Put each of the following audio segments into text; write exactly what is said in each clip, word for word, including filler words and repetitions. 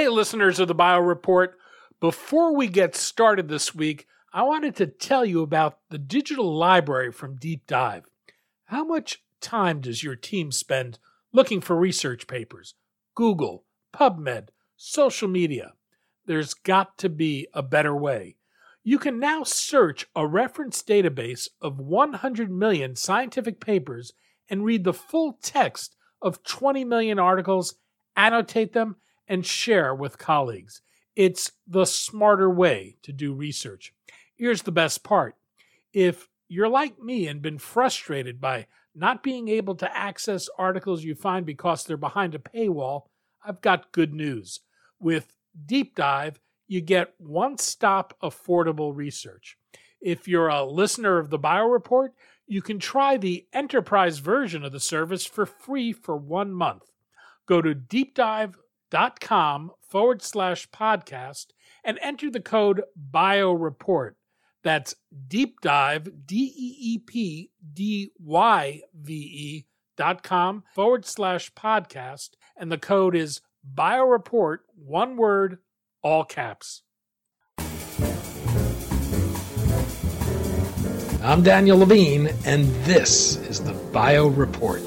Hey, listeners of the Bio Report. Before we get started this week, I wanted to tell you about the digital library from DeepDyve. How much time does your team spend looking for research papers? Google, PubMed, social media. There's got to be a better way. You can now search a reference database of one hundred million scientific papers and read the full text of twenty million articles, annotate them, and share with colleagues. It's the smarter way to do research. Here's the best part. If you're like me and been frustrated by not being able to access articles you find because they're behind a paywall, I've got good news. With DeepDyve, you get one-stop affordable research. If you're a listener of the Bio Report, you can try the enterprise version of the service for free for one month. Go to deepdive.com forward slash podcast and enter the code BioReport. That's DeepDyve, D E E P D Y V E dot com forward slash podcast. And the code is BioReport, one word, all caps. I'm Daniel Levine, and this is the Bio Report.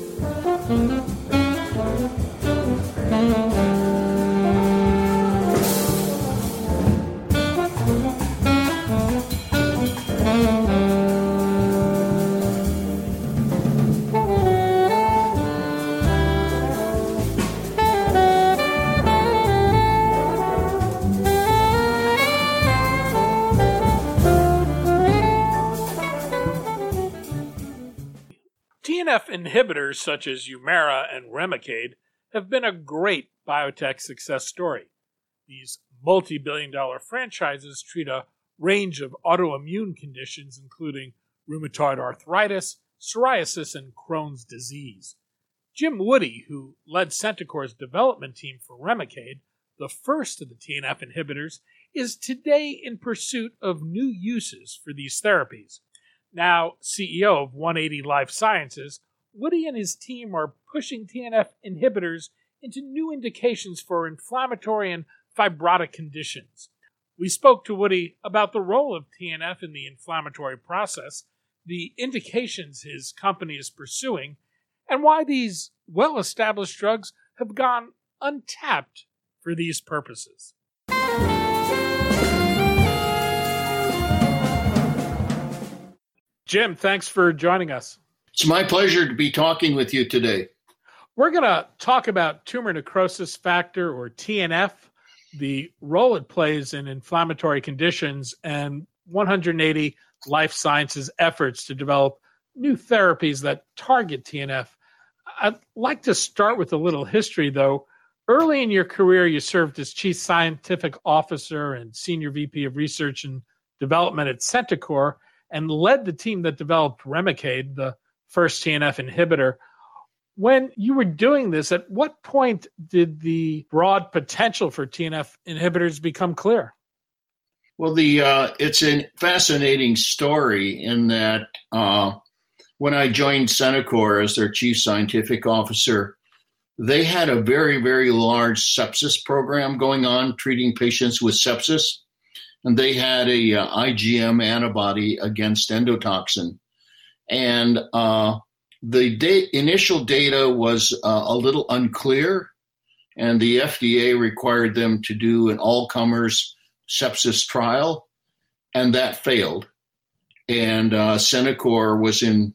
T N F inhibitors such as Humira and Remicade have been a great biotech success story. These multi-billion dollar franchises treat a range of autoimmune conditions including rheumatoid arthritis, psoriasis, and Crohn's disease. Jim Woody, who led Centocor's development team for Remicade, the first of the T N F inhibitors, is today in pursuit of new uses for these therapies. Now C E O of one eighty Life Sciences, Woody and his team are pushing T N F inhibitors into new indications for inflammatory and fibrotic conditions. We spoke to Woody about the role of T N F in the inflammatory process, the indications his company is pursuing, and why these well-established drugs have gone untapped for these purposes. Jim, thanks for joining us. It's my pleasure to be talking with you today. We're going to talk about tumor necrosis factor, or T N F, the role it plays in inflammatory conditions, and one hundred eighty Life Sciences' efforts to develop new therapies that target T N F. I'd like to start with a little history, though. Early in your career, you served as Chief Scientific Officer and Senior V P of Research and Development at Centocor, and led the team that developed Remicade, the first T N F inhibitor. When you were doing this, at what point did the broad potential for T N F inhibitors become clear? Well, the uh, it's a fascinating story in that uh, when I joined Centocor as their chief scientific officer, they had a very, very large sepsis program going on, treating patients with sepsis. And they had a uh, I G M antibody against endotoxin. And uh, the da- initial data was uh, a little unclear, and the F D A required them to do an all-comers sepsis trial, and that failed. And uh, Centocor was in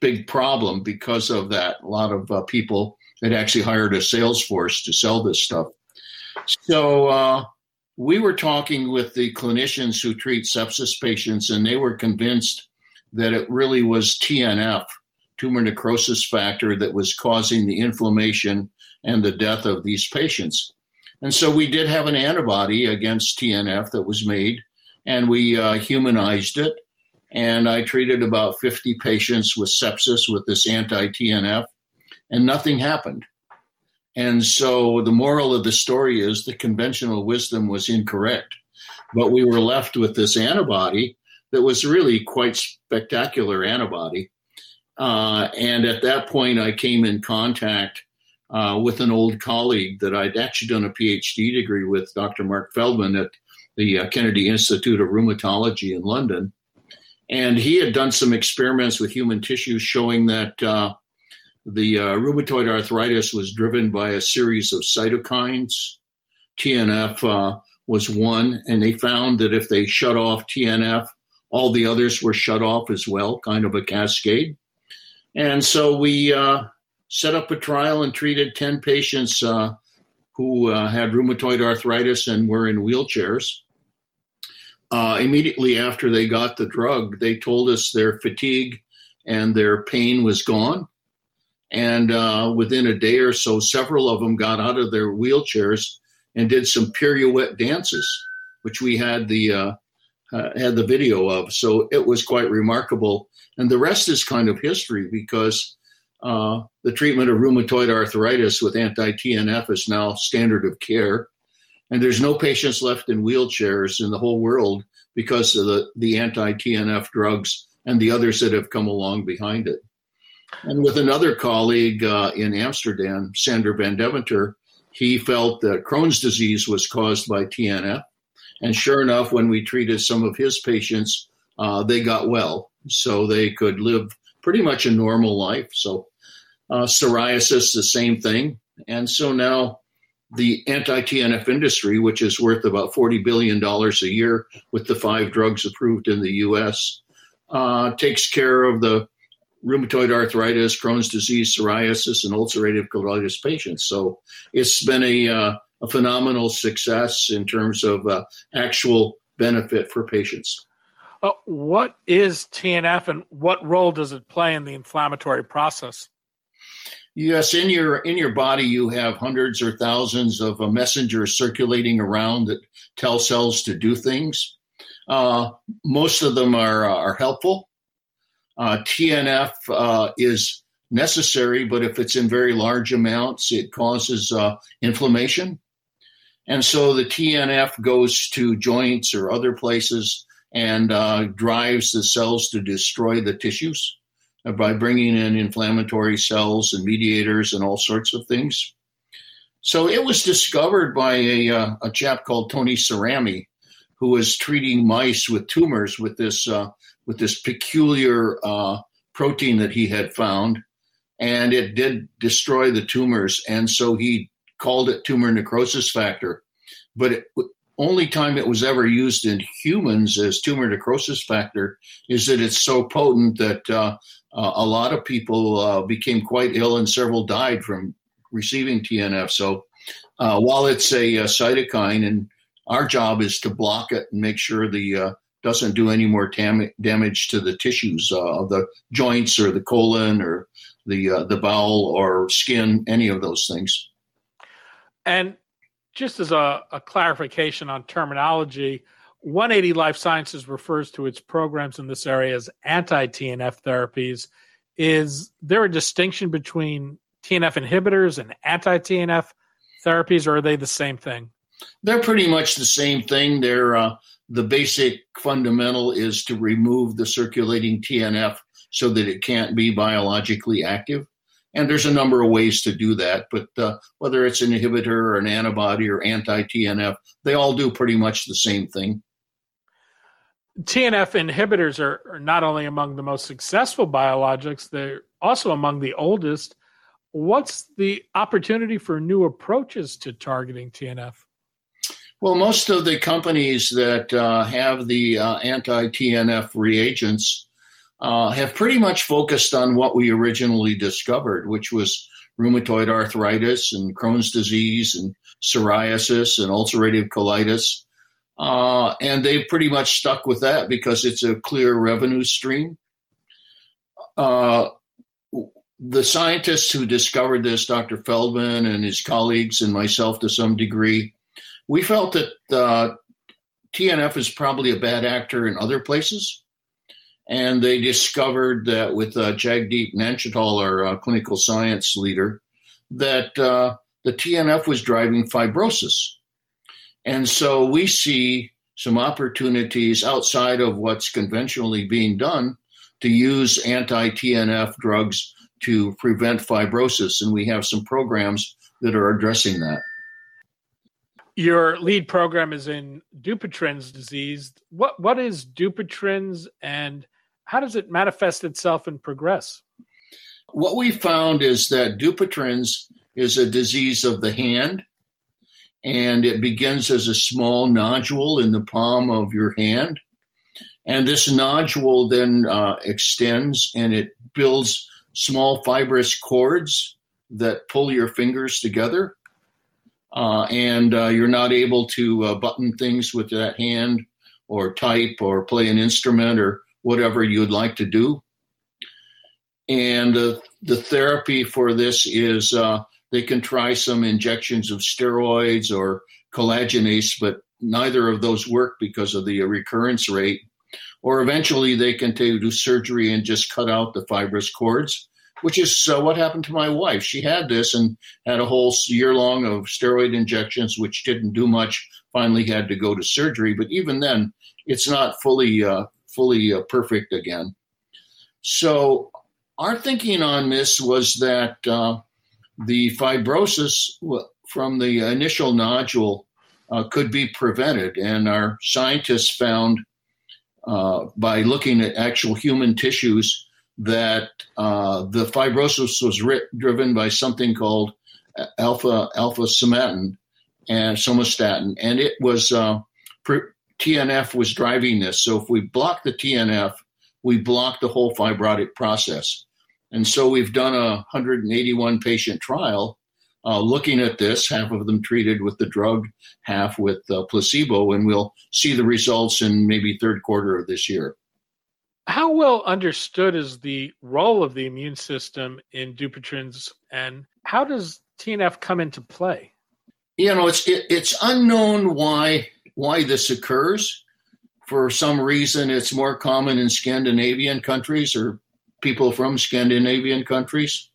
big problem because of that. A lot of uh, people had actually hired a sales force to sell this stuff. So... Uh, We were talking with the clinicians who treat sepsis patients, and they were convinced that it really was T N F, tumor necrosis factor, that was causing the inflammation and the death of these patients. And so we did have an antibody against T N F that was made, and we uh, humanized it. And I treated about fifty patients with sepsis with this anti-T N F, and nothing happened. And so the moral of the story is the conventional wisdom was incorrect, but we were left with this antibody that was really quite spectacular antibody. Uh, and at that point, I came in contact uh, with an old colleague that I'd actually done a PhD degree with, Doctor Mark Feldman at the uh, Kennedy Institute of Rheumatology in London. And he had done some experiments with human tissue showing that uh, the uh, rheumatoid arthritis was driven by a series of cytokines. T N F uh, was one, and they found that if they shut off T N F, all the others were shut off as well, kind of a cascade. And so we uh, set up a trial and treated ten patients uh, who uh, had rheumatoid arthritis and were in wheelchairs. Uh, immediately after they got the drug, they told us their fatigue and their pain was gone. And uh, within a day or so, several of them got out of their wheelchairs and did some pirouette dances, which we had the uh, uh, had the video of. So it was quite remarkable. And the rest is kind of history, because uh, the treatment of rheumatoid arthritis with anti-T N F is now standard of care. And there's no patients left in wheelchairs in the whole world because of the, the anti-T N F drugs and the others that have come along behind it. And with another colleague uh, in Amsterdam, Sander van Deventer, he felt that Crohn's disease was caused by T N F. And sure enough, when we treated some of his patients, uh, they got well. So they could live pretty much a normal life. So uh, psoriasis, the same thing. And so now, the anti-T N F industry, which is worth about forty billion dollars a year with the five drugs approved in the U S, uh, takes care of the rheumatoid arthritis, Crohn's disease, psoriasis, and ulcerative colitis patients. So it's been a, uh, a phenomenal success in terms of uh, actual benefit for patients. Uh, what is T N F and what role does it play in the inflammatory process? Yes, in your in your body, you have hundreds or thousands of uh, messengers circulating around that tell cells to do things. Uh, most of them are are helpful. Uh, T N F uh, is necessary, but if it's in very large amounts, it causes uh, inflammation. And so the T N F goes to joints or other places and uh, drives the cells to destroy the tissues by bringing in inflammatory cells and mediators and all sorts of things. So it was discovered by a, uh, a chap called Tony Cerami, who was treating mice with tumors with this uh, with this peculiar uh, protein that he had found, and it did destroy the tumors. And so he called it tumor necrosis factor. But it, only time it was ever used in humans as tumor necrosis factor is that it's so potent that uh, Uh, a lot of people uh, became quite ill, and several died from receiving T N F. So uh, while it's a, a cytokine, and our job is to block it and make sure the uh, doesn't do any more tam- damage to the tissues uh, of the joints or the colon or the uh, the bowel or skin, any of those things. And just as a, a clarification on terminology, one eighty Life Sciences refers to its programs in this area as anti-T N F therapies. Is there a distinction between T N F inhibitors and anti-T N F therapies, or are they the same thing? They're pretty much the same thing. They're, uh, the basic fundamental is to remove the circulating T N F so that it can't be biologically active. And there's a number of ways to do that, but uh, whether it's an inhibitor or an antibody or anti-T N F, they all do pretty much the same thing. T N F inhibitors are, are not only among the most successful biologics, they're also among the oldest. What's the opportunity for new approaches to targeting T N F? Well, most of the companies that uh, have the uh, anti-T N F reagents uh, have pretty much focused on what we originally discovered, which was rheumatoid arthritis and Crohn's disease and psoriasis and ulcerative colitis. Uh, and they've pretty much stuck with that because it's a clear revenue stream. Uh, the scientists who discovered this, Doctor Feldman and his colleagues and myself to some degree, we felt that uh, T N F is probably a bad actor in other places. And they discovered that with uh, Jagdeep Nanchetal, our uh, clinical science leader, that uh, the T N F was driving fibrosis. And so we see some opportunities outside of what's conventionally being done to use anti-T N F drugs to prevent fibrosis, and we have some programs that are addressing that. Your lead program is in Dupuytren's disease. What What is Dupuytren's, and how does it manifest itself and progress? What we found is that Dupuytren's is a disease of the hand, and it begins as a small nodule in the palm of your hand. And this nodule then uh, extends, and it builds small fibrous cords that pull your fingers together. Uh, and uh, you're not able to uh, button things with that hand or type or play an instrument or whatever you'd like to do. And uh, the therapy for this is uh, they can try some injections of steroids or collagenase, but neither of those work because of the recurrence rate. Or eventually they can do surgery and just cut out the fibrous cords, which is uh, what happened to my wife. She had this and had a whole year long of steroid injections, which didn't do much, finally had to go to surgery. But even then, it's not fully uh, fully uh, perfect again. So our thinking on this was that uh, the fibrosis from the initial nodule uh, could be prevented. And our scientists found uh, by looking at actual human tissues that uh, the fibrosis was ri- driven by something called alpha alpha somatin and somatostatin, and it was uh, pre- T N F was driving this. So if we block the T N F, we block the whole fibrotic process. And so we've done a one hundred eighty-one patient trial uh, looking at this. Half of them treated with the drug, half with uh, placebo, and we'll see the results in maybe third quarter of this year. How well understood is the role of the immune system in Dupuytren's, and how does T N F come into play? You know, it's it, it's unknown why why this occurs. For some reason, it's more common in Scandinavian countries or people from Scandinavian countries,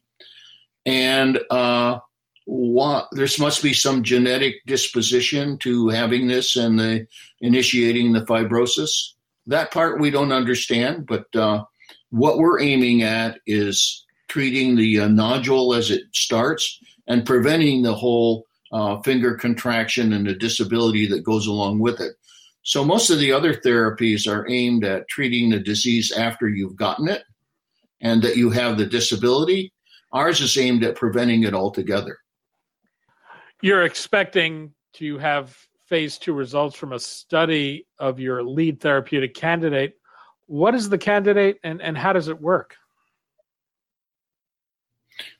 and uh, why, there must be some genetic disposition to having this and the initiating the fibrosis. That part we don't understand, but uh, what we're aiming at is treating the uh, nodule as it starts and preventing the whole uh, finger contraction and the disability that goes along with it. So most of the other therapies are aimed at treating the disease after you've gotten it and that you have the disability. Ours is aimed at preventing it altogether. You're expecting to have phase two results from a study of your lead therapeutic candidate. What is the candidate and, and how does it work?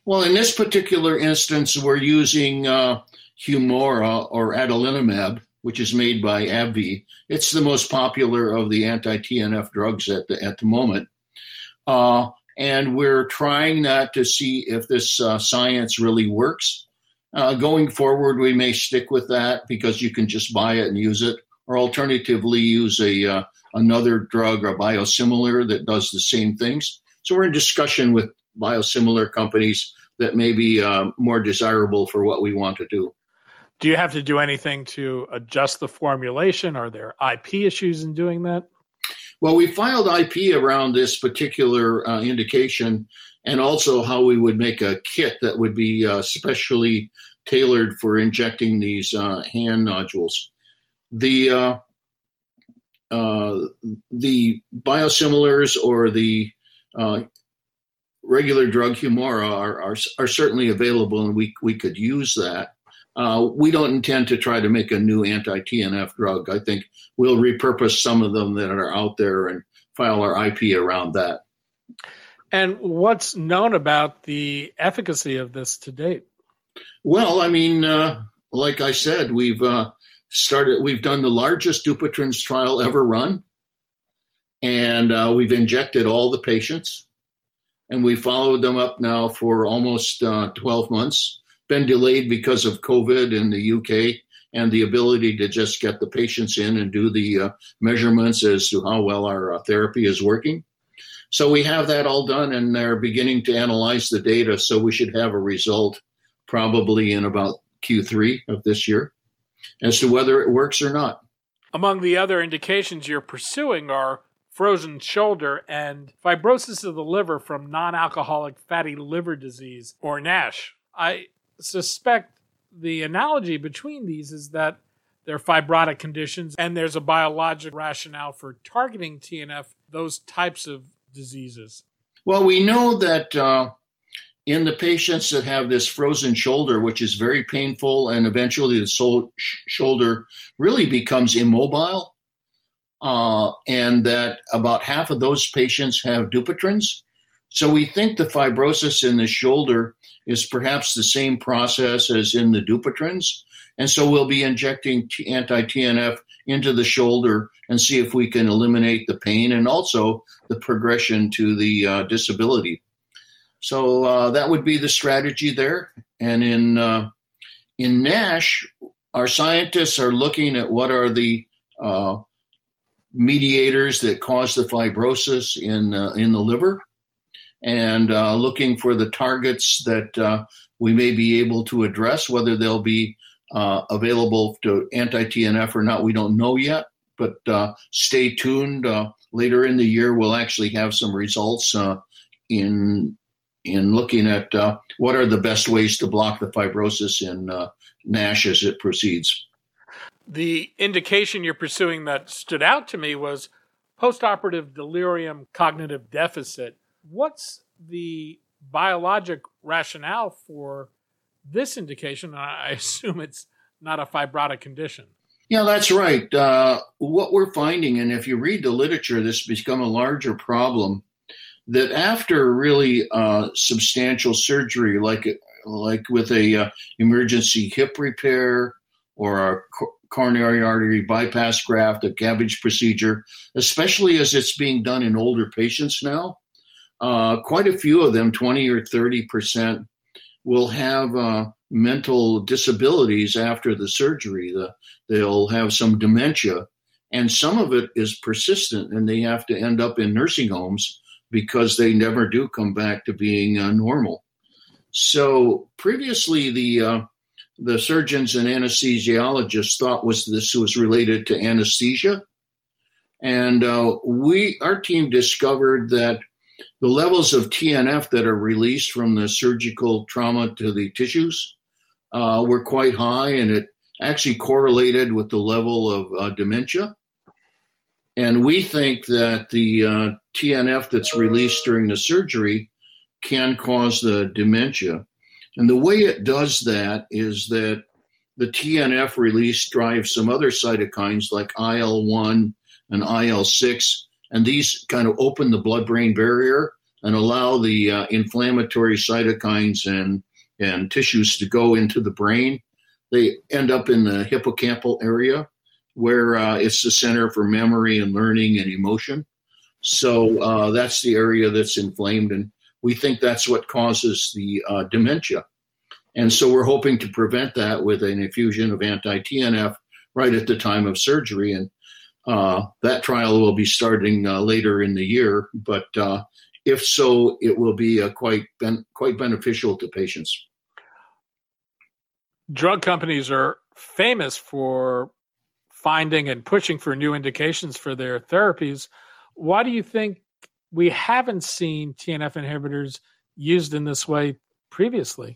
Well, in this particular instance, we're using uh, Humira or Adalimumab, which is made by AbbVie. It's the most popular of the anti-T N F drugs at the, at the moment. Uh, and we're trying that to see if this uh, science really works. Uh, going forward, we may stick with that because you can just buy it and use it, or alternatively use a uh, another drug or biosimilar that does the same things. So we're in discussion with biosimilar companies that may be uh, more desirable for what we want to do. Do you have to do anything to adjust the formulation? Are there I P issues in doing that? Well, we filed I P around this particular uh, indication, and also how we would make a kit that would be uh, specially tailored for injecting these uh, hand nodules. The uh, uh, the biosimilars or the uh, regular drug Humira are, are are certainly available, and we we could use that. Uh, we don't intend to try to make a new anti-T N F drug. I think we'll repurpose some of them that are out there and file our I P around that. And what's known about the efficacy of this to date? Well, I mean, uh, like I said, we've uh, started. We've done the largest Dupuytren's trial ever run, and uh, we've injected all the patients, and we followed them up now for almost uh, twelve months. Been delayed because of COVID in the U K and the ability to just get the patients in and do the uh, measurements as to how well our uh, therapy is working. So we have that all done, and they're beginning to analyze the data. So we should have a result probably in about Q three of this year as to whether it works or not. Among the other indications you're pursuing are frozen shoulder, and fibrosis of the liver from non-alcoholic fatty liver disease, or NASH. I suspect the analogy between these is that they're fibrotic conditions, and there's a biologic rationale for targeting T N F, those types of diseases. Well, we know that uh, in the patients that have this frozen shoulder, which is very painful, and eventually the so- sh- shoulder really becomes immobile, uh, and that about half of those patients have Dupuytren's. So we think the fibrosis in the shoulder is perhaps the same process as in the Dupuytren's. And so we'll be injecting anti-T N F into the shoulder and see if we can eliminate the pain and also the progression to the uh, disability. So uh, that would be the strategy there. And in uh, in NASH, our scientists are looking at what are the uh, mediators that cause the fibrosis in uh, in the liver, and uh, looking for the targets that uh, we may be able to address, whether they'll be uh, available to anti-T N F or not. We don't know yet, but uh, stay tuned. Uh, later in the year, we'll actually have some results uh, in in looking at uh, what are the best ways to block the fibrosis in uh, NASH as it proceeds. The indication you're pursuing that stood out to me was postoperative delirium cognitive deficit. What's the biologic rationale for this indication? I assume it's not a fibrotic condition. Yeah, that's right. Uh, what we're finding, and if you read the literature, this has become a larger problem, that after really uh, substantial surgery, like like with a uh, emergency hip repair or a coronary artery bypass graft, a C A B G procedure, especially as it's being done in older patients now, Uh, quite a few of them, twenty or thirty percent, will have uh, mental disabilities after the surgery. The, they'll have some dementia, and some of it is persistent, and they have to end up in nursing homes because they never do come back to being uh, normal. So previously, the uh, the surgeons and anesthesiologists thought was this was related to anesthesia, and uh, we our team discovered that the levels of T N F that are released from the surgical trauma to the tissues uh, were quite high, and it actually correlated with the level of uh, dementia. And we think that the uh, T N F that's released during the surgery can cause the dementia. And the way it does that is that the T N F release drives some other cytokines like I L one and I L six, and these kind of open the blood-brain barrier and allow the uh, inflammatory cytokines and, and tissues to go into the brain. They end up in the hippocampal area where uh, it's the center for memory and learning and emotion. So uh, that's the area that's inflamed, and we think that's what causes the uh, dementia. And so we're hoping to prevent that with an infusion of anti-T N F right at the time of surgery, and Uh, that trial will be starting uh, later in the year, but uh, if so, it will be uh, quite ben- quite beneficial to patients. Drug companies are famous for finding and pushing for new indications for their therapies. Why do you think we haven't seen T N F inhibitors used in this way previously?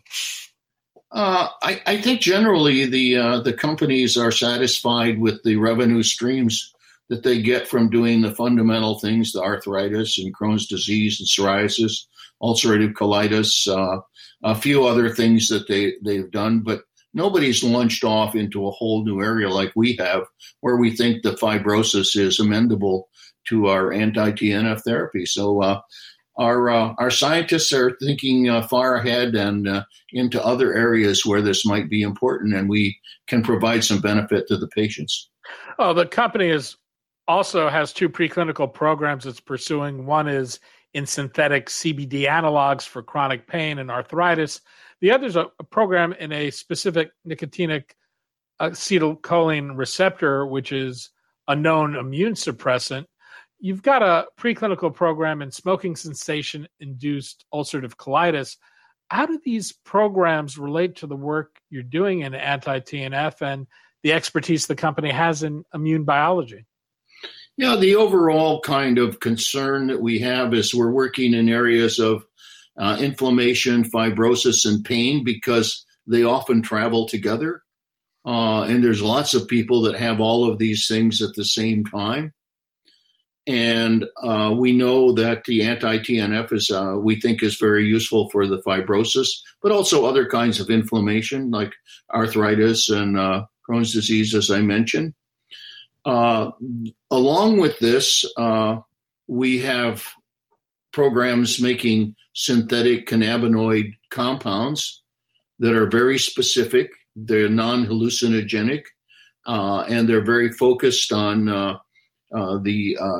Uh, I, I think generally the uh, the companies are satisfied with the revenue streams that they get from doing the fundamental things, the arthritis and Crohn's disease and psoriasis, ulcerative colitis, uh, a few other things that they, they've done, but nobody's launched off into a whole new area like we have, where we think the fibrosis is amenable to our anti-T N F therapy. So uh, our uh, our scientists are thinking uh, far ahead and uh, into other areas where this might be important, and we can provide some benefit to the patients. Oh, the company is also has two preclinical programs it's pursuing. One is in synthetic C B D analogs for chronic pain and arthritis. The other is a, a program in a specific nicotinic acetylcholine receptor, which is a known immune suppressant. You've got a preclinical program in smoking sensation-induced ulcerative colitis. How do these programs relate to the work you're doing in anti-T N F and the expertise the company has in immune biology? Yeah, the overall kind of concern that we have is we're working in areas of uh, inflammation, fibrosis, and pain because they often travel together. Uh, and there's lots of people that have all of these things at the same time. And uh, we know that the anti-T N F is, uh, we think, is very useful for the fibrosis, but also other kinds of inflammation like arthritis and uh, Crohn's disease, as I mentioned. Uh, along with this, uh, we have programs making synthetic cannabinoid compounds that are very specific. They're non-hallucinogenic, uh, and they're very focused on uh, uh, the uh,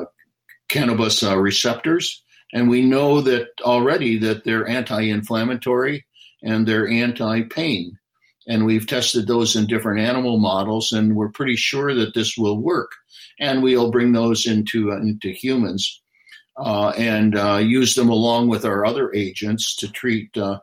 cannabis uh, receptors. And we know that already that they're anti-inflammatory and they're anti-pain. And we've tested those in different animal models, and we're pretty sure that this will work. And we'll bring those into uh, into humans uh, and uh, use them along with our other agents to treat uh,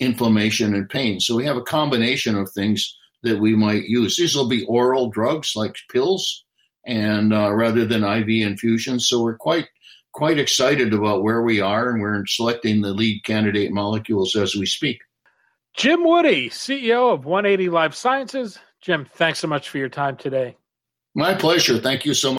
inflammation and pain. So we have a combination of things that we might use. These will be oral drugs like pills, and uh, rather than I V infusions. So we're quite quite excited about where we are, and we're selecting the lead candidate molecules as we speak. Jim Woody, C E O of one eighty Life Sciences. Jim, thanks so much for your time today. My pleasure. Thank you so much.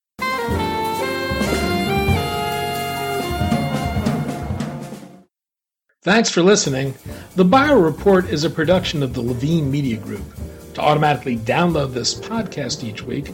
Thanks for listening. The Bio Report is a production of the Levine Media Group. To automatically download this podcast each week,